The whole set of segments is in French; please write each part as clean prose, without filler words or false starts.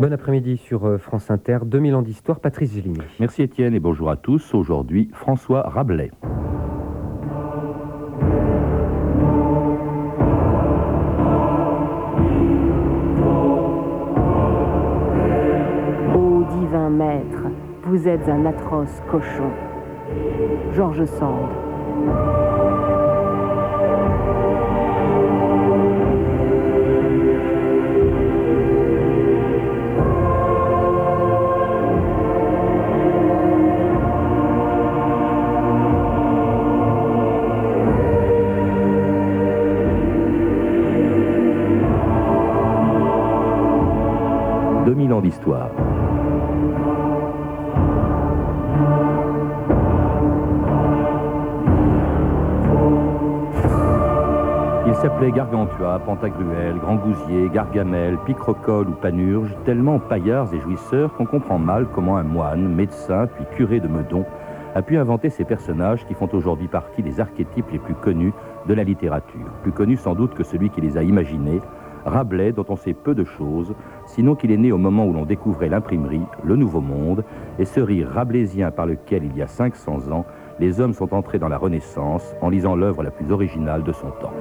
Bon après-midi sur France Inter, 2000 ans d'histoire, Patrice Vélimy. Merci Étienne et bonjour à tous. Aujourd'hui, François Rabelais. Ô divin maître, vous êtes un atroce cochon. Georges Sand. D'histoire. Il s'appelait Gargantua, Pantagruel, Grandgousier, Gargamelle, Picrochole ou Panurge, tellement paillards et jouisseurs qu'on comprend mal comment un moine, médecin, puis curé de Meudon, a pu inventer ces personnages qui font aujourd'hui partie des archétypes les plus connus de la littérature. Plus connus sans doute que celui qui les a imaginés, Rabelais, dont on sait peu de choses, sinon qu'il est né au moment où l'on découvrait l'imprimerie, le Nouveau Monde, et ce rire rabelaisien par lequel, il y a 500 ans, les hommes sont entrés dans la Renaissance en lisant l'œuvre la plus originale de son temps.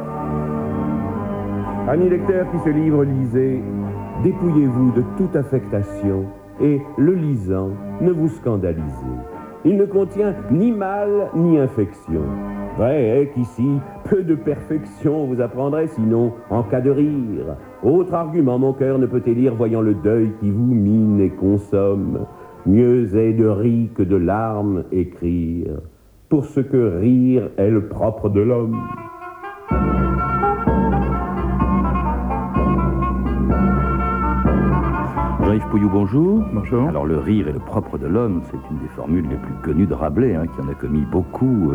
Amis lecteurs qui ce livre lisez, dépouillez-vous de toute affectation et, le lisant, ne vous scandalisez. Il ne contient ni mal ni infection. Vrai est qu'ici, peu de perfection vous apprendrait, sinon en cas de rire. Autre argument, mon cœur ne peut élire, voyant le deuil qui vous mine et consomme. Mieux est de rire que de larmes écrire, pour ce que rire est le propre de l'homme. Jean-Yves Pouilloux, bonjour. Bonjour. Alors, le rire est le propre de l'homme, c'est une des formules les plus connues de Rabelais, hein, qui en a commis beaucoup,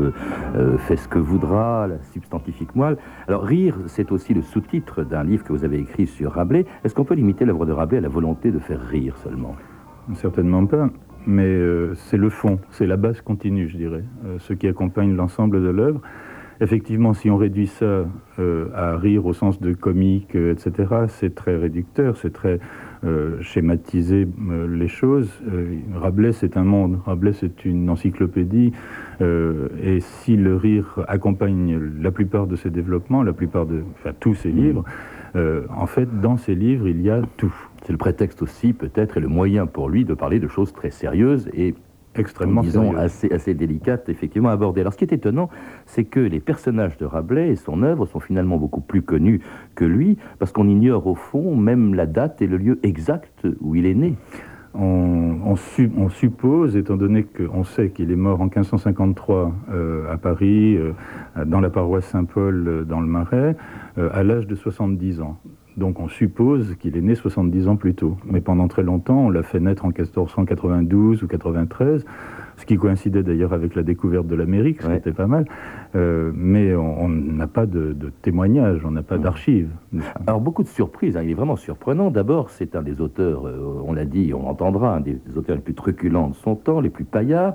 fait ce que voudra, la substantifique moelle. Alors, rire, c'est aussi le sous-titre d'un livre que vous avez écrit sur Rabelais. Est-ce qu'on peut limiter l'œuvre de Rabelais à la volonté de faire rire seulement? Certainement pas, mais c'est le fond, c'est la base continue, je dirais, ce qui accompagne l'ensemble de l'œuvre. Effectivement, si on réduit ça à rire au sens de comique, etc., c'est très réducteur, c'est très schématiser les choses. Rabelais, c'est un monde. Rabelais, c'est une encyclopédie. Et si le rire accompagne la plupart de ses développements, la plupart de... enfin, tous ses livres, en fait, dans ses livres, il y a tout. C'est le prétexte aussi, peut-être, et le moyen pour lui de parler de choses très sérieuses et... extrêmement, disons, assez délicate, effectivement, à aborder. Alors, ce qui est étonnant, c'est que les personnages de Rabelais et son œuvre sont finalement beaucoup plus connus que lui, parce qu'on ignore au fond même la date et le lieu exact où il est né. On suppose, étant donné qu'on sait qu'il est mort en 1553 à Paris, dans la paroisse Saint-Paul, dans le Marais, à l'âge de 70 ans. Donc on suppose qu'il est né 70 ans plus tôt. Mais pendant très longtemps, on l'a fait naître en 1492 ou 93, ce qui coïncidait d'ailleurs avec la découverte de l'Amérique, ce qui était pas mal. Mais on n'a pas de témoignages, on n'a pas d'archives. Alors beaucoup de surprises, hein, il est vraiment surprenant. D'abord, c'est un des auteurs, on l'a dit, on l'entendra, un des auteurs les plus truculents de son temps, les plus paillards,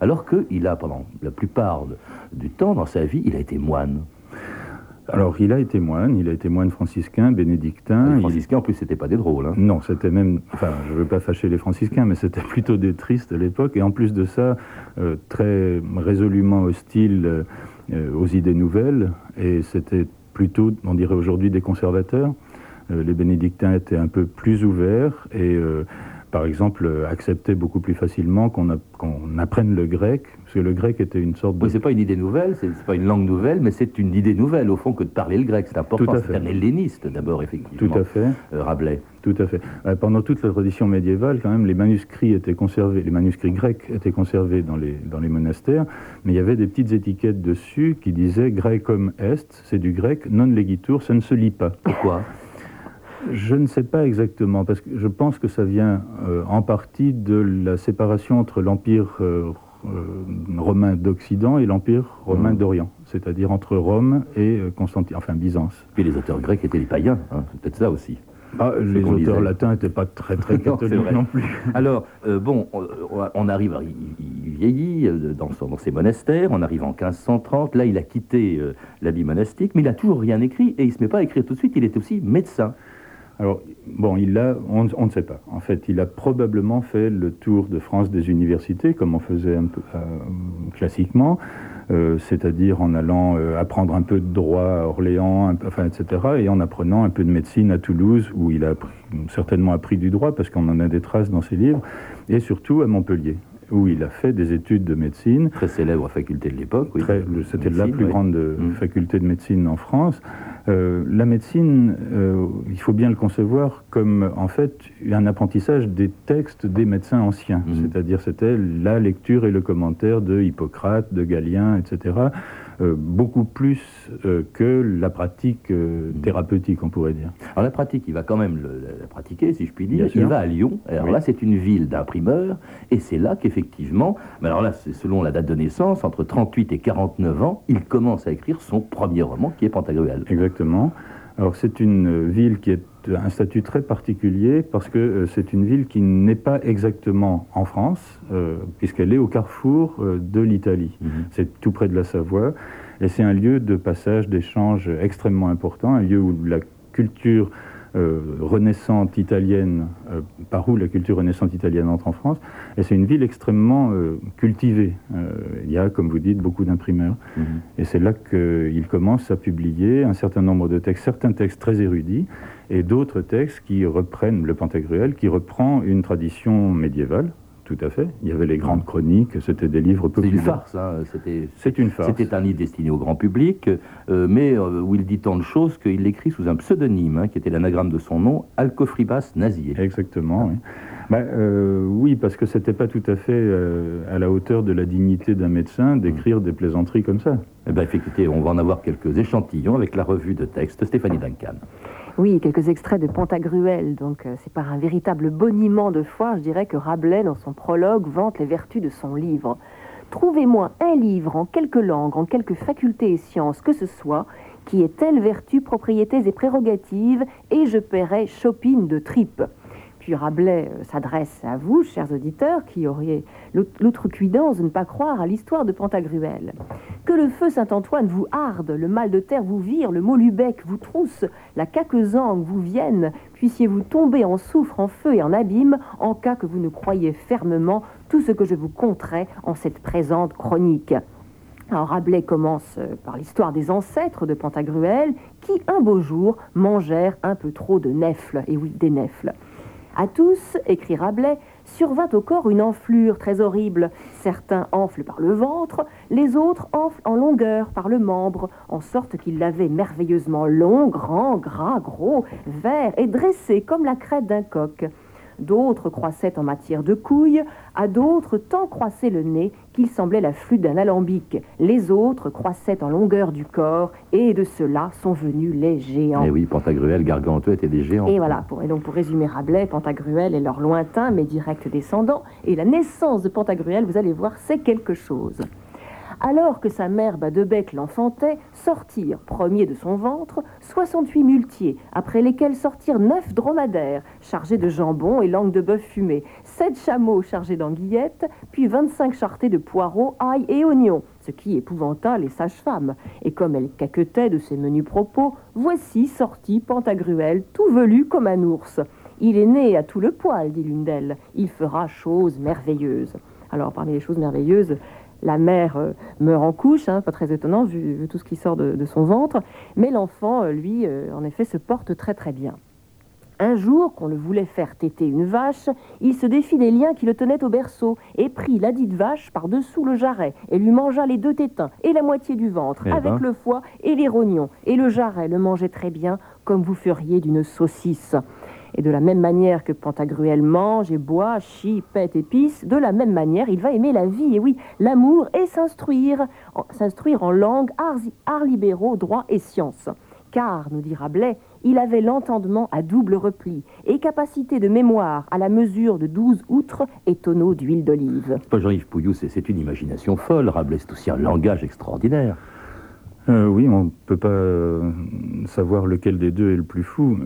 alors qu'il a, pendant la plupart du temps dans sa vie, il a été moine. Alors, il a été moine franciscain, bénédictin. Les franciscains, en plus, c'était pas des drôles. Hein. Non, c'était même... Enfin, je veux pas fâcher les franciscains, mais c'était plutôt des tristes à l'époque. Et en plus de ça, très résolument hostile aux idées nouvelles. Et c'était plutôt, on dirait aujourd'hui, des conservateurs. Les bénédictins étaient un peu plus ouverts et... par exemple, accepter beaucoup plus facilement qu'on apprenne le grec, parce que le grec était une sorte de... Oui, c'est pas une idée nouvelle, c'est pas une langue nouvelle, mais c'est une idée nouvelle, au fond, que de parler le grec, c'est important, c'est un helléniste, d'abord, effectivement. Tout à fait. Rabelais. Tout à fait. Pendant toute la tradition médiévale, quand même, les manuscrits étaient conservés, les manuscrits grecs étaient conservés dans les monastères, mais il y avait des petites étiquettes dessus qui disaient « Grecum est », c'est du grec, « non legitur », ça ne se lit pas. Pourquoi ? Je ne sais pas exactement, parce que je pense que ça vient en partie de la séparation entre l'Empire romain d'Occident et l'Empire romain d'Orient, c'est-à-dire entre Rome et Byzance. Puis les auteurs grecs étaient les païens, hein, c'est peut-être ça aussi. Les auteurs latins n'étaient pas très catholiques non plus. Alors, on arrive, il vieillit dans ses monastères, on arrive en 1530, là il a quitté l'habit monastique, mais il n'a toujours rien écrit et il ne se met pas à écrire tout de suite, il est aussi médecin. Alors, bon, on ne sait pas. En fait, il a probablement fait le tour de France des universités, comme on faisait un peu classiquement, c'est-à-dire en allant apprendre un peu de droit à Orléans, etc., et en apprenant un peu de médecine à Toulouse, où il a certainement appris du droit, parce qu'on en a des traces dans ses livres, et surtout à Montpellier, où il a fait des études de médecine. Très célèbre faculté de l'époque, oui. C'était la plus grande faculté de médecine en France. La médecine, il faut bien le concevoir comme, en fait, un apprentissage des textes des médecins anciens. C'est-à-dire, c'était la lecture et le commentaire de Hippocrate, de Galien, etc. Beaucoup plus que la pratique thérapeutique, on pourrait dire. Alors la pratique, il va quand même la pratiquer, si je puis dire. Il va à Lyon. Alors là, c'est une ville d'imprimeurs, et c'est là qu'effectivement, mais alors là, c'est selon la date de naissance, entre 38 et 49 ans, il commence à écrire son premier roman, qui est Pantagruel. Exactement. Alors c'est une ville qui est un statut très particulier, parce que c'est une ville qui n'est pas exactement en France, puisqu'elle est au carrefour de l'Italie. C'est tout près de la Savoie, et c'est un lieu de passage, d'échange extrêmement important, un lieu où la culture renaissante italienne, par où la culture renaissante italienne entre en France, et c'est une ville extrêmement cultivée. Il y a, comme vous dites, beaucoup d'imprimeurs. Et c'est là qu'il commence à publier un certain nombre de textes, certains textes très érudits, et d'autres textes qui reprennent le Pantagruel, qui reprend une tradition médiévale. Tout à fait. Il y avait les grandes chroniques, c'était des livres populaires. C'est une farce. C'était un livre destiné au grand public, mais où il dit tant de choses qu'il l'écrit sous un pseudonyme, qui était l'anagramme de son nom, Alcofribas Nazier. Exactement, oui. Oui, parce que c'était pas tout à fait à la hauteur de la dignité d'un médecin d'écrire des plaisanteries comme ça. Eh bien, effectivement, on va en avoir quelques échantillons avec la revue de texte Stéphanie Duncan. Oui, quelques extraits de Pantagruel. Donc, c'est par un véritable boniment de foi, je dirais, que Rabelais, dans son prologue, vante les vertus de son livre. Trouvez-moi un livre en quelque langue, en quelque faculté et science que ce soit, qui ait telle vertu, propriétés et prérogatives, et je paierai Chopine de tripes. Puis Rabelais s'adresse à vous, chers auditeurs, qui auriez l'outrecuidance de ne pas croire à l'histoire de Pantagruel. Que le feu Saint-Antoine vous harde, le mal de terre vous vire, le mot Lubec vous trousse, la caquezangue vous vienne, puissiez-vous tomber en soufre, en feu et en abîme, en cas que vous ne croyez fermement tout ce que je vous conterai en cette présente chronique. Alors Rabelais commence par l'histoire des ancêtres de Pantagruel, qui un beau jour mangèrent un peu trop de nèfles, et oui, des nèfles. À tous, écrit Rabelais, survint au corps une enflure très horrible. Certains enflent par le ventre, les autres enflent en longueur par le membre, en sorte qu'ils l'avaient merveilleusement long, grand, gras, gros, vert et dressé comme la crête d'un coq. D'autres croissaient en matière de couilles, à d'autres tant croissait le nez qu'il semblait la flûte d'un alambic. Les autres croissaient en longueur du corps, et de cela sont venus les géants. Eh oui, Pantagruel, Gargantua étaient des géants. Et voilà, pour résumer Rabelais, Pantagruel est leur lointain mais direct descendant, et la naissance de Pantagruel, vous allez voir, c'est quelque chose. Alors que sa mère Badebec l'enfantait, sortirent, premier de son ventre, 68 muletiers, après lesquels sortirent 9 dromadaires, chargés de jambon et langue de bœuf fumée, 7 chameaux chargés d'anguillettes, puis 25 charretés de poireaux, ail et oignons, ce qui épouvanta les sages-femmes. Et comme elles caquetaient de ses menus propos, voici sorti Pantagruel, tout velu comme un ours. Il est né à tout le poil, dit l'une d'elles, il fera chose merveilleuse. Alors, parmi les choses merveilleuses, la mère meurt en couche, pas très étonnant vu tout ce qui sort de son ventre, mais l'enfant, lui, en effet, se porte très très bien. Un jour, qu'on le voulait faire téter une vache, il se défit des liens qui le tenaient au berceau et prit la dite vache par-dessous le jarret et lui mangea les 2 tétins et la moitié du ventre le foie et les rognons. Et le jarret le mangeait très bien comme vous feriez d'une saucisse. Et de la même manière que Pantagruel mange et boit, chie, pète et pisse, de la même manière, il va aimer la vie, et oui, l'amour, et s'instruire en langue, arts libéraux, droit et sciences. Car, nous dit Rabelais, il avait l'entendement à double repli et capacité de mémoire à la mesure de 12 outres et tonneaux d'huile d'olive. Jean-Yves Pouilloux, c'est une imagination folle, Rabelais, c'est aussi un langage extraordinaire. Oui, on ne peut pas savoir lequel des deux est le plus fou.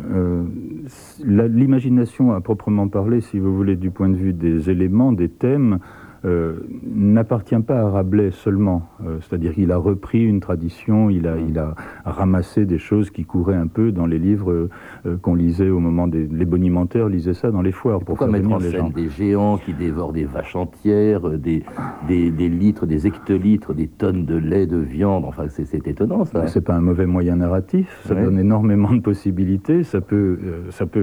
L'imagination à proprement parler, si vous voulez, du point de vue des éléments, des thèmes, n'appartient pas à Rabelais seulement, c'est-à-dire qu'il a repris une tradition, il a ramassé des choses qui couraient un peu dans les livres qu'on lisait au moment des... Les bonimenteurs lisaient ça dans les foires. Pour faire venir les gens. Pourquoi mettre en scène des géants qui dévorent des vaches entières, des litres, des hectolitres, des tonnes de lait, de viande, enfin c'est étonnant ça. C'est pas un mauvais moyen narratif, ça donne énormément de possibilités, ça peut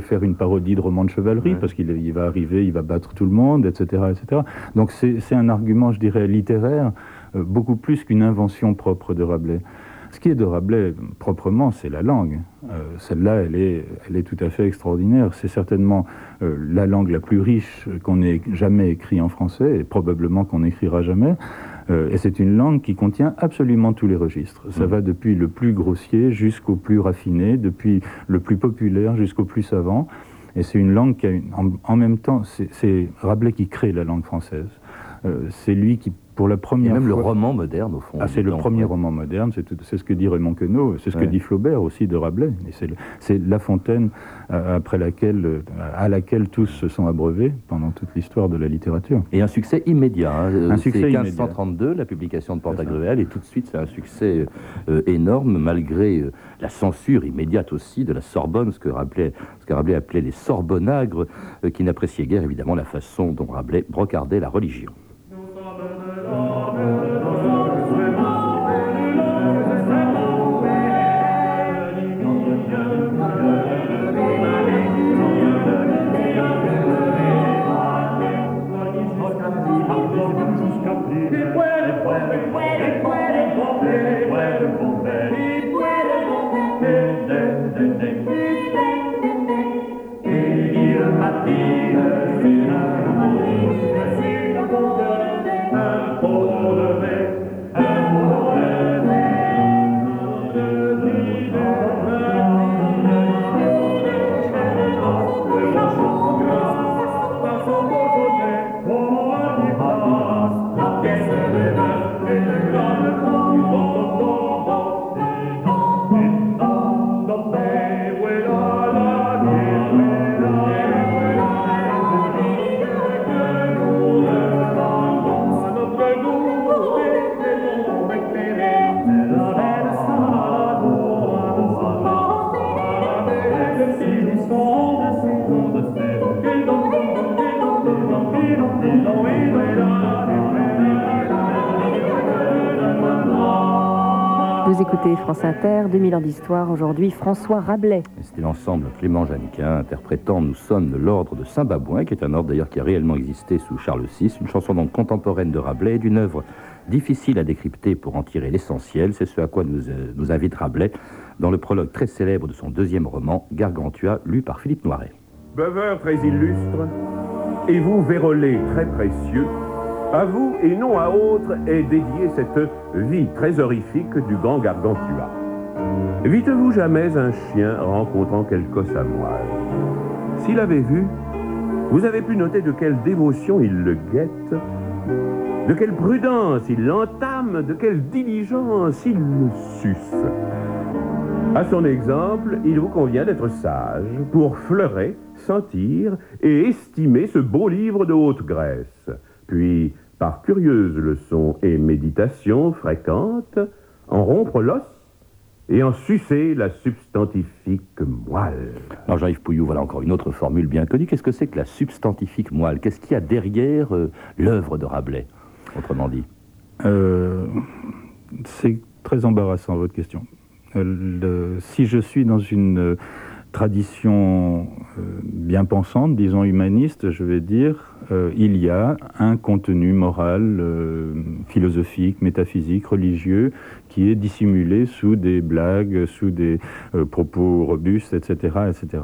faire une parodie de roman de chevalerie, parce qu'il va arriver, il va battre tout le monde, etc. etc. Donc c'est un argument, je dirais, littéraire, beaucoup plus qu'une invention propre de Rabelais. Ce qui est de Rabelais, proprement, c'est la langue. Celle-là, elle est tout à fait extraordinaire. C'est certainement la langue la plus riche qu'on ait jamais écrite en français, et probablement qu'on n'écrira jamais. Et c'est une langue qui contient absolument tous les registres. Ça va depuis le plus grossier jusqu'au plus raffiné, depuis le plus populaire jusqu'au plus savant. Et c'est une langue qui a en même temps, c'est Rabelais qui crée la langue française. C'est lui qui, pour la première fois... Et même le roman moderne, au fond. Ah, c'est le premier roman moderne, c'est ce que dit Raymond Queneau, c'est ce que dit Flaubert aussi de Rabelais. Et c'est La Fontaine à laquelle tous se sont abreuvés pendant toute l'histoire de la littérature. Et un succès immédiat. Hein. Un succès immédiat. 1532, la publication de Pantagruel, et tout de suite, c'est un succès énorme, malgré la censure immédiate aussi de la Sorbonne, ce que Rabelais appelait les Sorbonnagres, qui n'appréciaient guère, évidemment, la façon dont Rabelais brocardait la religion. France Inter, 2000 ans d'histoire, aujourd'hui François Rabelais. C'était l'ensemble Clément Janequin interprétant « Nous sommes l'ordre de Saint-Babouin », qui est un ordre d'ailleurs qui a réellement existé sous Charles VI, une chanson donc contemporaine de Rabelais, d'une œuvre difficile à décrypter pour en tirer l'essentiel. C'est ce à quoi nous invite Rabelais dans le prologue très célèbre de son deuxième roman, Gargantua, lu par Philippe Noiret. Buveurs très illustres, et vous vérolés très précieux, à vous et non à autre est dédiée cette vie très horrifique du grand Gargantua. Vîtes-vous jamais un chien rencontrant quelque ossamoise? S'il avait vu, vous avez pu noter de quelle dévotion il le guette, de quelle prudence il l'entame, de quelle diligence il le suce. À son exemple, il vous convient d'être sage pour fleurer, sentir et estimer ce beau livre de haute Grèce. Puis, par curieuses leçons et méditations fréquentes, en rompre l'os et en sucer la substantifique moelle. Alors Jean-Yves Pouilloux, voilà encore une autre formule bien connue. Qu'est-ce que c'est que la substantifique moelle? Qu'est-ce qu'il y a derrière l'œuvre de Rabelais, autrement dit? C'est très embarrassant, votre question. Si je suis dans une... tradition bien pensante, disons humaniste, je vais dire, il y a un contenu moral, philosophique, métaphysique, religieux, qui est dissimulé sous des blagues, sous des propos robustes, etc. etc.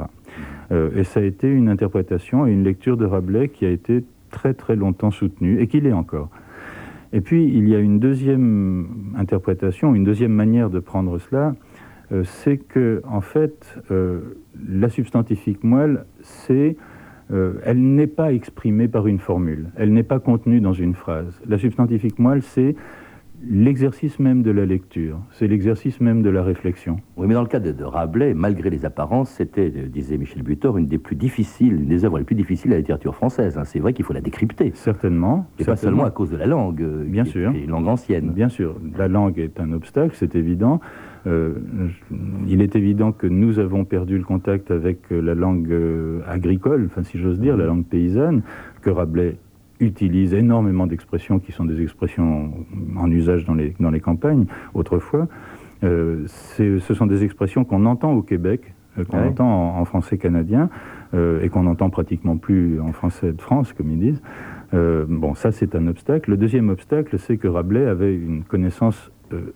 Et ça a été une interprétation et une lecture de Rabelais qui a été très très longtemps soutenue, et qui l'est encore. Et puis il y a une deuxième interprétation, une deuxième manière de prendre cela, c'est que, en fait, la substantifique moelle, elle n'est pas exprimée par une formule, elle n'est pas contenue dans une phrase. La substantifique moelle, c'est l'exercice même de la lecture, c'est l'exercice même de la réflexion. Oui, mais dans le cas de Rabelais, malgré les apparences, c'était, disait Michel Butor, une des œuvres les plus difficiles de la littérature française. Hein. C'est vrai qu'il faut la décrypter. Certainement. Et pas seulement à cause de la langue, bien sûr. Une langue ancienne. Bien sûr. La langue est un obstacle, c'est évident. Il est évident que nous avons perdu le contact avec la langue agricole, enfin, si j'ose dire, la langue paysanne, que Rabelais utilise énormément d'expressions qui sont des expressions en usage dans les campagnes, autrefois. Ce sont des expressions qu'on entend au Québec, qu'on entend en français canadien, et qu'on n'entend pratiquement plus en français de France, comme ils disent. Bon, ça, c'est un obstacle. Le deuxième obstacle, c'est que Rabelais avait une connaissance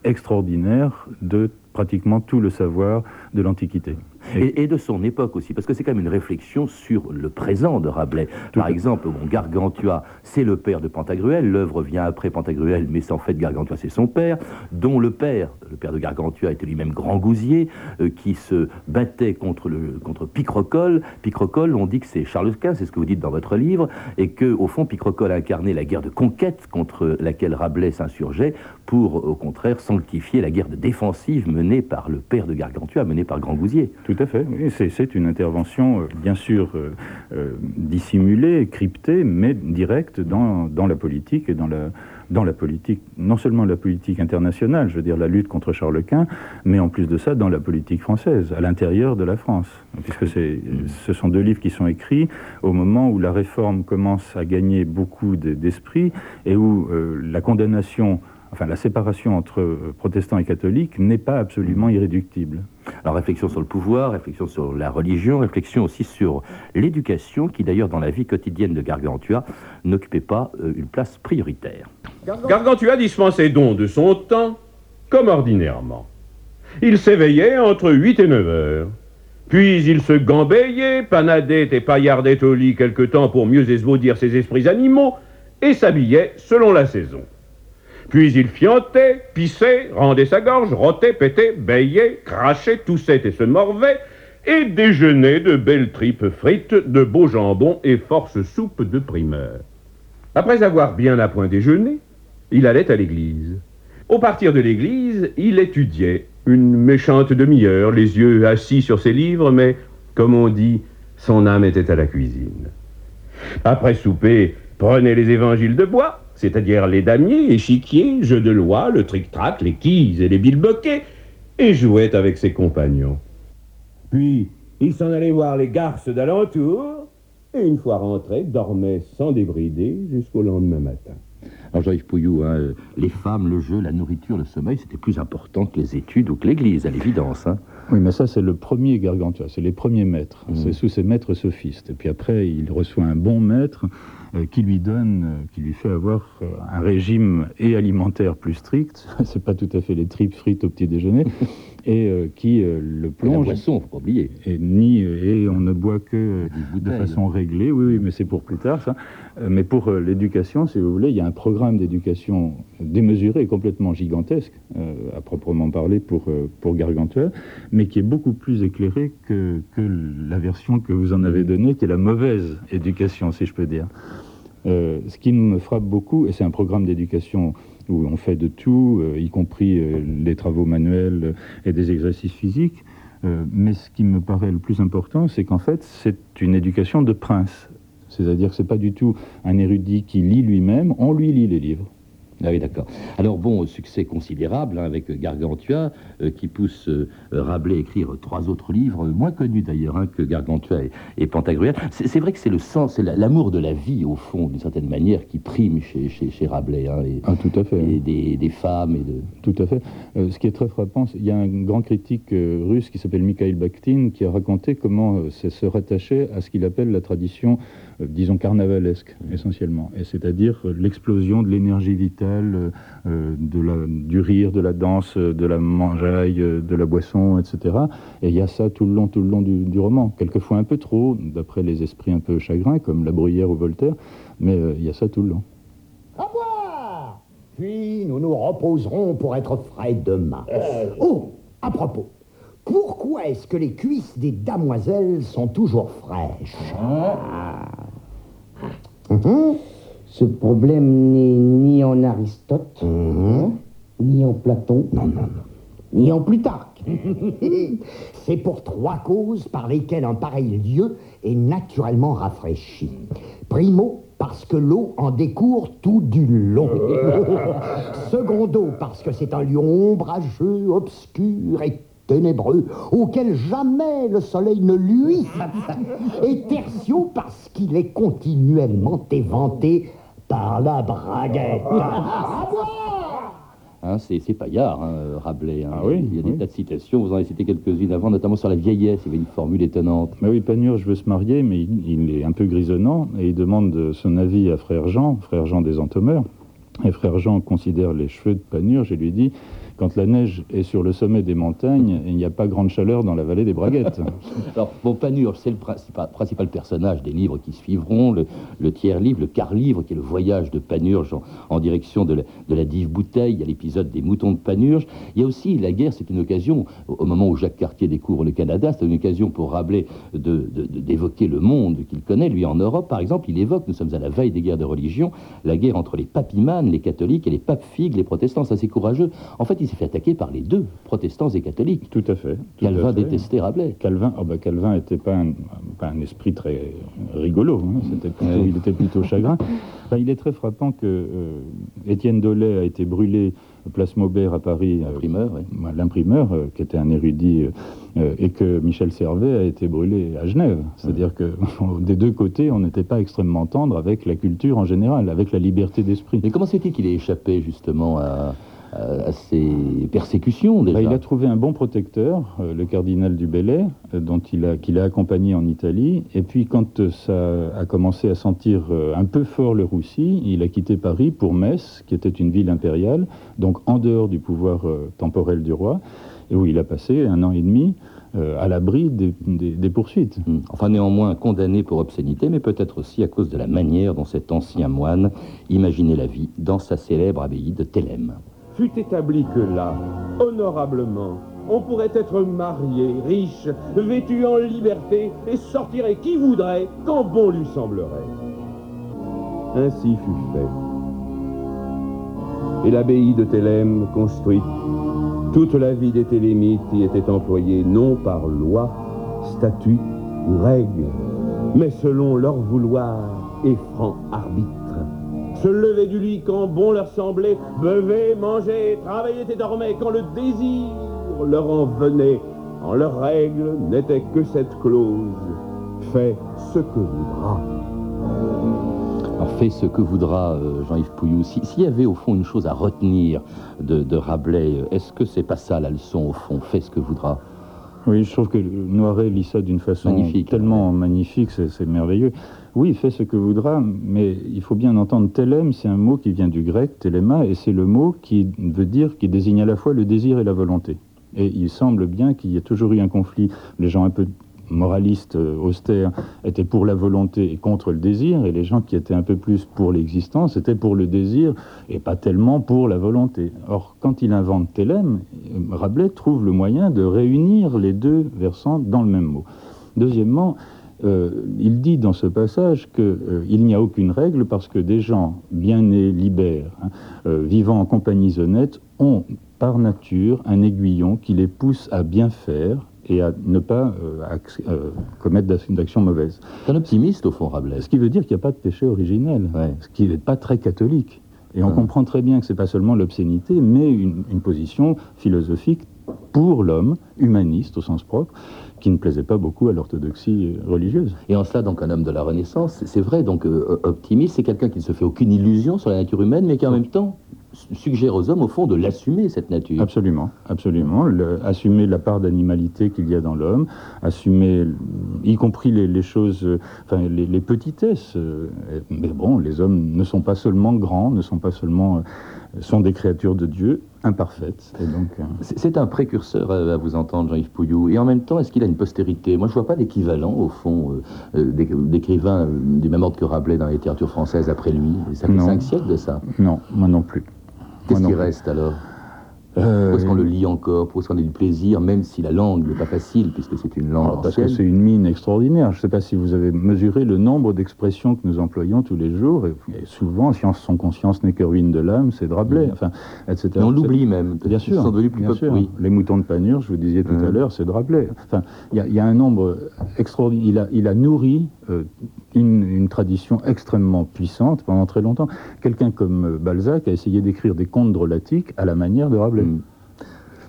extraordinaire de pratiquement tout le savoir de l'Antiquité. Et de son époque aussi, parce que c'est quand même une réflexion sur le présent de Rabelais. Par exemple, bon, Gargantua, c'est le père de Pantagruel, l'œuvre vient après Pantagruel, mais en fait Gargantua c'est son père, dont le père de Gargantua était lui-même Grandgousier, qui se battait contre Picrochole. Picrochole, on dit que c'est Charles VI, c'est ce que vous dites dans votre livre, et que au fond Picrochole incarnait la guerre de conquête contre laquelle Rabelais s'insurgeait, pour au contraire sanctifier la guerre de défensive menée par le père de Gargantua, menée par Grandgousier. Tout à fait. Oui, c'est une intervention, bien sûr, dissimulée, cryptée, mais directe dans la politique et dans la politique, non seulement la politique internationale, je veux dire la lutte contre Charles Quint, mais en plus de ça, dans la politique française, à l'intérieur de la France. Puisque ce sont deux livres qui sont écrits au moment où la réforme commence à gagner beaucoup d'esprit et où la condamnation, enfin la séparation entre protestants et catholiques n'est pas absolument irréductible. Alors réflexion sur le pouvoir, réflexion sur la religion, réflexion aussi sur l'éducation qui d'ailleurs dans la vie quotidienne de Gargantua n'occupait pas une place prioritaire. Gargantua dispensait donc de son temps comme ordinairement. Il s'éveillait entre 8 et 9 heures. Puis il se gambéillait, panadait et paillardait au lit quelque temps pour mieux esbaudir ses esprits animaux et s'habillait selon la saison. Puis il fiantait, pissait, rendait sa gorge, rotait, pétait, baillait, crachait, toussait et se morvait, et déjeunait de belles tripes frites, de beaux jambons et force soupes de primeur. Après avoir bien à point déjeuné, il allait à l'église. Au partir de l'église, il étudiait une méchante demi-heure, les yeux assis sur ses livres, mais, comme on dit, son âme était à la cuisine. Après souper, prenait les évangiles de bois, c'est-à-dire les damiers, échiquiers, jeux de loi, le tric-trac, les quilles et les bilboquets, et jouait avec ses compagnons. Puis, il s'en allait voir les garces d'alentour, et une fois rentré, dormait sans débrider jusqu'au lendemain matin. Alors Jean-Yves Pouilloux, hein, les femmes, le jeu, la nourriture, le sommeil, c'était plus important que les études ou que l'église, à l'évidence. Hein. Oui, mais ça, c'est le premier Gargantua, c'est les premiers maîtres. C'est sous ses maîtres sophistes. Et puis après, il reçoit un bon maître qui lui fait avoir un régime et alimentaire plus strict. C'est pas tout à fait les tripes frites au petit déjeuner. Et qui le plonge. La boisson, faut pas oublier. Et on ne boit que de façon réglée. Oui, mais c'est pour plus tard, ça. Mais pour l'éducation, si vous voulez, il y a un programme d'éducation démesuré, complètement gigantesque, à proprement parler pour Gargantua, mais qui est beaucoup plus éclairé que la version que vous en avez donnée, qui est la mauvaise éducation, si je peux dire. Ce qui me frappe beaucoup, et c'est un programme d'éducation où on fait de tout, y compris les travaux manuels et des exercices physiques. Mais ce qui me paraît le plus important, c'est qu'en fait, c'est une éducation de prince. C'est-à-dire que ce n'est pas du tout un érudit qui lit lui-même, on lui lit les livres. Ah oui, d'accord. Alors bon, succès considérable hein, avec Gargantua, qui pousse Rabelais à écrire trois autres livres, moins connus d'ailleurs hein, que Gargantua et Pantagruel. C'est vrai que c'est le sens, c'est l'amour de la vie, au fond, d'une certaine manière, qui prime chez Rabelais. Hein, tout à fait. Et des femmes et de... Tout à fait. Ce qui est très frappant, il y a un grand critique russe qui s'appelle Mikhail Bakhtin, qui a raconté comment ça se rattachait à ce qu'il appelle la tradition, disons, carnavalesque, essentiellement. Et c'est-à-dire l'explosion de l'énergie vitale, du rire, de la danse, de la mangeaille, de la boisson, etc. Et il y a ça tout le long du roman. Quelquefois un peu trop, d'après les esprits un peu chagrins, comme La Bruyère ou Voltaire, mais il y a ça tout le long. À boire! Puis nous nous reposerons pour être frais demain. Oh, à propos, pourquoi est-ce que les cuisses des damoiselles sont toujours fraîches? Ce problème n'est ni en Aristote, ni en Platon, ni en Plutarque. C'est pour trois causes par lesquelles un pareil lieu est naturellement rafraîchi. Primo, parce que l'eau en décourt tout du long. Secondo, parce que c'est un lieu ombrageux, obscur et ténébreux, auquel jamais le soleil ne luit. Et tertio, parce qu'il est continuellement éventé par la braguette. À boire! Hein, c'est paillard, hein, Rabelais. Hein. Ah oui, il y a des tas de citations, vous en avez cité quelques-unes avant, notamment sur la vieillesse, il y avait une formule étonnante. Mais oui, Panurge veut se marier, mais il est un peu grisonnant, et il demande son avis à Frère Jean des Entomeurs. Et Frère Jean considère les cheveux de Panurge et lui dit... Quand la neige est sur le sommet des montagnes, il n'y a pas grande chaleur dans la vallée des Braguettes. Alors, bon, Panurge, c'est le principal personnage des livres qui suivront, le tiers-livre, le quart-livre, qui est le voyage de Panurge en direction de la dive Bouteille. Il y a l'épisode des moutons de Panurge. Il y a aussi la guerre, c'est une occasion, au moment où Jacques Cartier découvre le Canada, c'est une occasion pour Rabelais d'évoquer le monde qu'il connaît. Lui, en Europe, par exemple, il évoque, nous sommes à la veille des guerres de religion, la guerre entre les papimanes, les catholiques, et les papes figues, les protestants. Ça, c'est courageux. En fait, il s'est fait attaquer par les deux, protestants et catholiques. Tout à fait. Calvin détestait Rabelais. Calvin n'était pas un esprit très rigolo, hein. Il était plutôt chagrin. Ben, il est très frappant que Étienne Dolet a été brûlé place Maubert à Paris. L'imprimeur, oui. L'imprimeur, qui était un érudit, et que Michel Servet a été brûlé à Genève. C'est-à-dire que des deux côtés, on n'était pas extrêmement tendre avec la culture en général, avec la liberté d'esprit. Mais comment c'était qu'il ait échappé justement à ces persécutions, déjà. Il a trouvé un bon protecteur, le cardinal du Bellay, qu'il a accompagné en Italie. Et puis, quand ça a commencé à sentir un peu fort le roussi, il a quitté Paris pour Metz, qui était une ville impériale, donc en dehors du pouvoir temporel du roi, et où il a passé 1 an et demi à l'abri des poursuites. Enfin, néanmoins, condamné pour obscénité, mais peut-être aussi à cause de la manière dont cet ancien moine imaginait la vie dans sa célèbre abbaye de Thélème. Fut établi que là, honorablement, on pourrait être marié, riche, vêtu en liberté, et sortirait qui voudrait, quand bon lui semblerait. Ainsi fut fait. Et l'abbaye de Thélème, construite, toute la vie des Thélémites y était employée non par loi, statut ou règle, mais selon leur vouloir et franc arbitre. Se lever du lit quand bon leur semblait, beuvaient, mangeaient, travaillaient et dormaient, quand le désir leur en venait. En leur règle n'était que cette clause, fais ce que voudra. Alors, fait ce que voudra, Jean-Yves Pouilloux. S'il y avait au fond une chose à retenir de Rabelais, est-ce que c'est pas ça la leçon au fond, fais ce que voudra? Oui, je trouve que Noiret lit ça d'une façon tellement magnifique, c'est merveilleux. Oui, fais ce que voudra, mais il faut bien entendre télème, c'est un mot qui vient du grec, téléma, et c'est le mot qui désigne à la fois le désir et la volonté. Et il semble bien qu'il y a toujours eu un conflit. Les gens un peu moralistes, austères, étaient pour la volonté et contre le désir, et les gens qui étaient un peu plus pour l'existence étaient pour le désir et pas tellement pour la volonté. Or, quand il invente télème, Rabelais trouve le moyen de réunir les deux versants dans le même mot. Deuxièmement, il dit dans ce passage qu'il n'y a aucune règle parce que des gens bien nés, libères, vivant en compagnies honnêtes, ont par nature un aiguillon qui les pousse à bien faire et à ne pas commettre d'actions mauvaises. C'est un optimiste au fond, Rabelais. Ce qui veut dire qu'il n'y a pas de péché originel, ce qui n'est pas très catholique. Et on comprend très bien que ce n'est pas seulement l'obscénité, mais une position philosophique pour l'homme, humaniste au sens propre, qui ne plaisait pas beaucoup à l'orthodoxie religieuse. Et en cela, donc, un homme de la Renaissance, c'est vrai, donc optimiste, c'est quelqu'un qui ne se fait aucune illusion sur la nature humaine, mais qui en même temps suggère aux hommes, au fond, de l'assumer, cette nature. Absolument, absolument. Assumer la part d'animalité qu'il y a dans l'homme, assumer, y compris les choses, enfin, les petitesses. Mais bon, les hommes ne sont pas seulement grands, ne sont pas seulement... sont des créatures de Dieu imparfaites. Et donc, c'est un précurseur à vous entendre, Jean-Yves Pouilloux. Et en même temps, est-ce qu'il a une postérité? Moi, je ne vois pas d'équivalent, au fond, d'écrivains du même ordre que Rabelais dans la littérature française après lui. Ça fait 5 siècles de ça. Non, moi non plus. Qu'est-ce qui reste alors? Où est-ce qu'on le lit encore? Où est-ce qu'on a du plaisir, même si la langue n'est pas facile, puisque c'est une langue ancienne. Parce que c'est une mine extraordinaire. Je ne sais pas si vous avez mesuré le nombre d'expressions que nous employons tous les jours. Et souvent, science sans conscience n'est que ruine de l'âme, c'est de Rabelais, enfin, etc. Et on l'oublie même. Bien sûr. Ils sont devenus plus peuplés. Oui. Les moutons de Panurge, je vous disais tout à l'heure, c'est de Rabelais. Enfin, il y a un nombre extraordinaire. Il a nourri une tradition extrêmement puissante pendant très longtemps. Quelqu'un comme Balzac a essayé d'écrire des contes drôlatiques à la manière de Rabelais.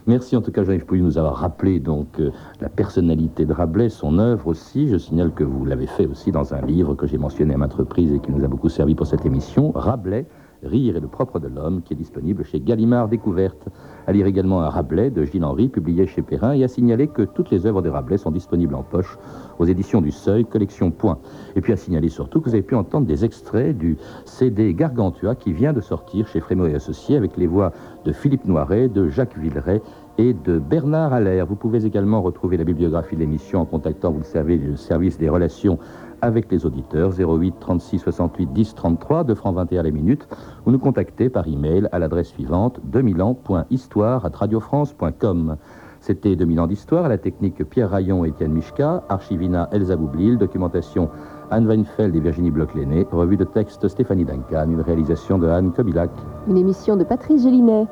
Merci en tout cas Jean-Yves Pouilloux de nous avoir rappelé donc la personnalité de Rabelais, son œuvre aussi. Je signale que vous l'avez fait aussi dans un livre que j'ai mentionné à maintes reprises et qui nous a beaucoup servi pour cette émission, Rabelais, Rire et le propre de l'homme, qui est disponible chez Gallimard Découverte. À lire également un Rabelais de Gilles Henry, publié chez Perrin, et à signaler que toutes les œuvres de Rabelais sont disponibles en poche aux éditions du Seuil, collection Point. Et puis à signaler surtout que vous avez pu entendre des extraits du CD Gargantua qui vient de sortir chez Frémaux et Associés avec les voix de Philippe Noiret, de Jacques Villeray et de Bernard Allaire. Vous pouvez également retrouver la bibliographie de l'émission en contactant, vous le savez, le service des relations avec les auditeurs, 08 36 68 10 33, 2 francs 21 la minute, ou nous contacter par email à l'adresse suivante, 2000ans.histoire@radiofrance.com. C'était 2000 ans d'histoire, à la technique Pierre Rayon et Étienne Mischka, Archivina Elsa Boublil, documentation Anne Weinfeld et Virginie Bloch-Lenné, revue de texte Stéphanie Duncan, une réalisation de Anne Kobilac. Une émission de Patrice Gélinet.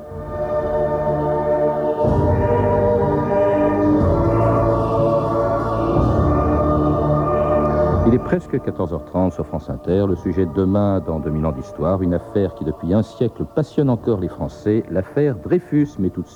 Il est presque 14h30 sur France Inter, le sujet de demain dans 2000 ans d'histoire, une affaire qui depuis un siècle passionne encore les Français, l'affaire Dreyfus, mais tout de suite...